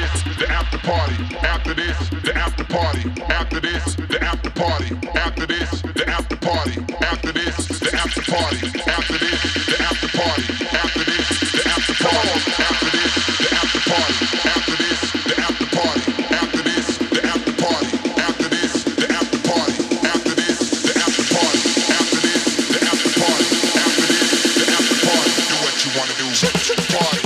this, the after party. After this, the after party. After this, the after party. After this, the after party. After this, the after party. After this, the after party. After this, the after party. After this, the after party. After this, the after party. After this, the after party. After this, the after party. After this, the after party. After this, the after party. After this, the after party. Do what you wanna do. Party.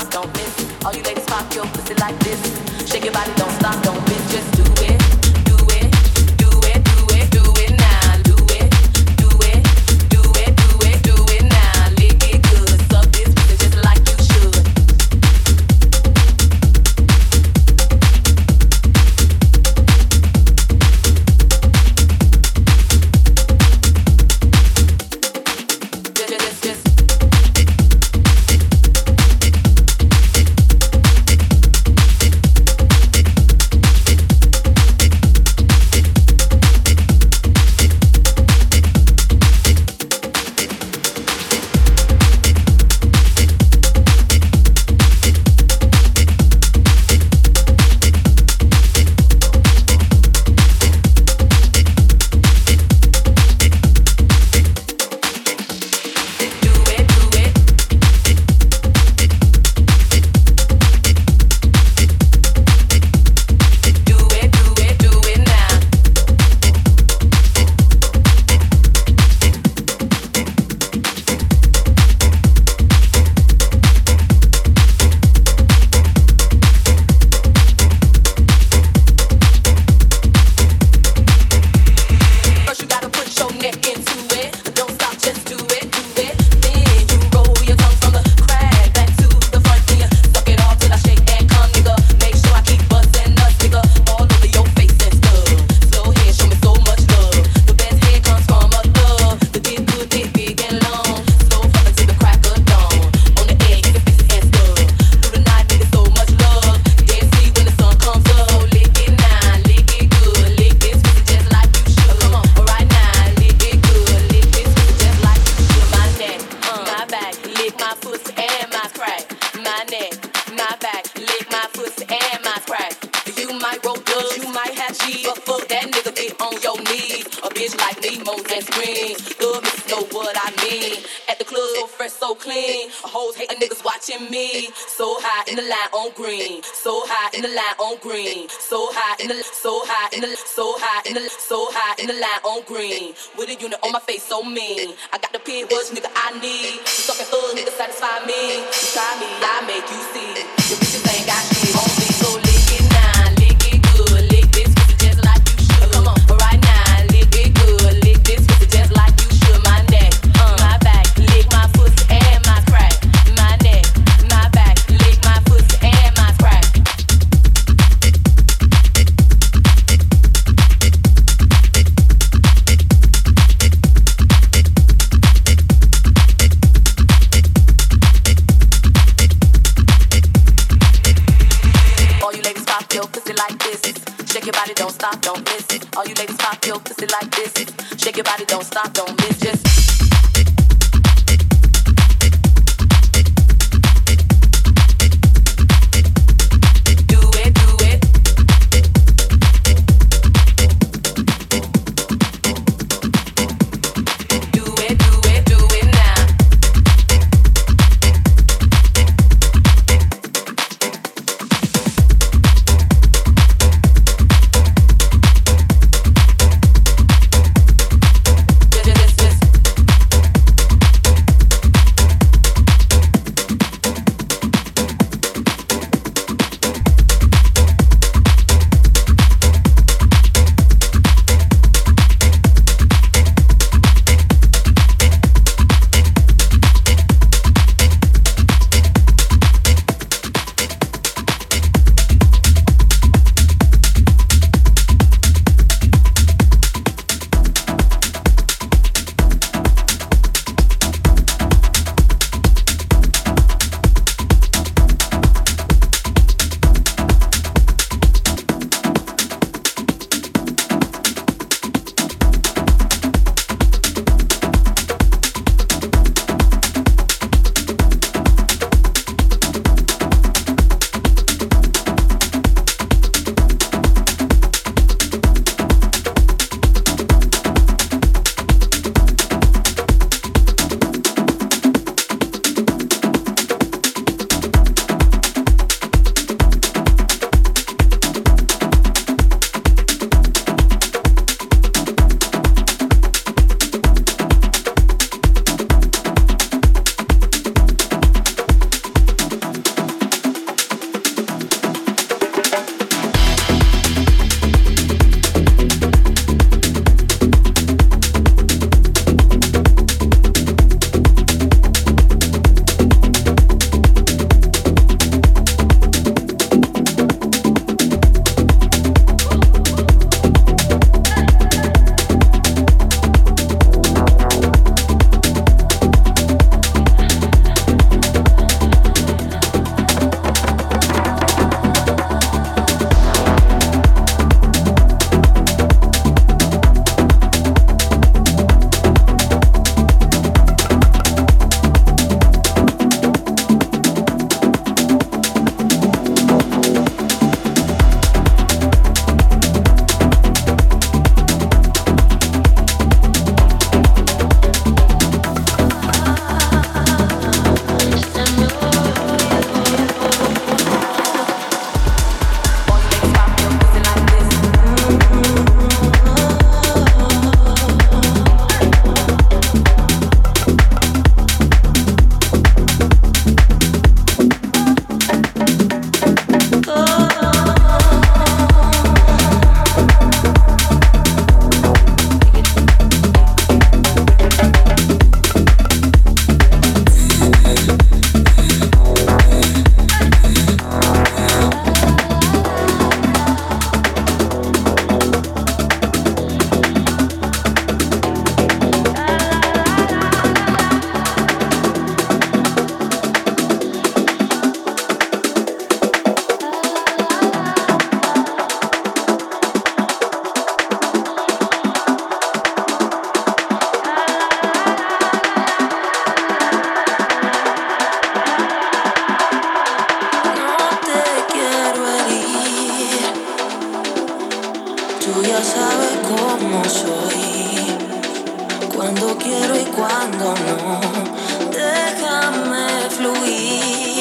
stop, don't miss. All you ladies pop your pussy like this. Shake your body, don't stop, don't miss. Just do it, do it, do it, do it, do it now. Do it, do it, do it, do it, do it now. Lick it good, suck this pussy just like you should. With a unit on my face, so mean. I got the pig bush, nigga, I need. You suckin' hood, nigga, satisfy me. You try me, I make you see. Your bitches ain't got shit on me. So lick it now, lick it good. Lick this pussy just like you should. Come on, but right now, lick it good. Lick this pussy just like you should. My neck, my back, lick my pussy and my crack. My neck, my back, lick my pussy and my crack. Shake your body, don't stop, don't miss it. All you ladies pop your pussy like this. Shake your body, don't stop, don't miss it. Tú ya sabes cómo soy, cuando quiero y cuando no. Déjame fluir.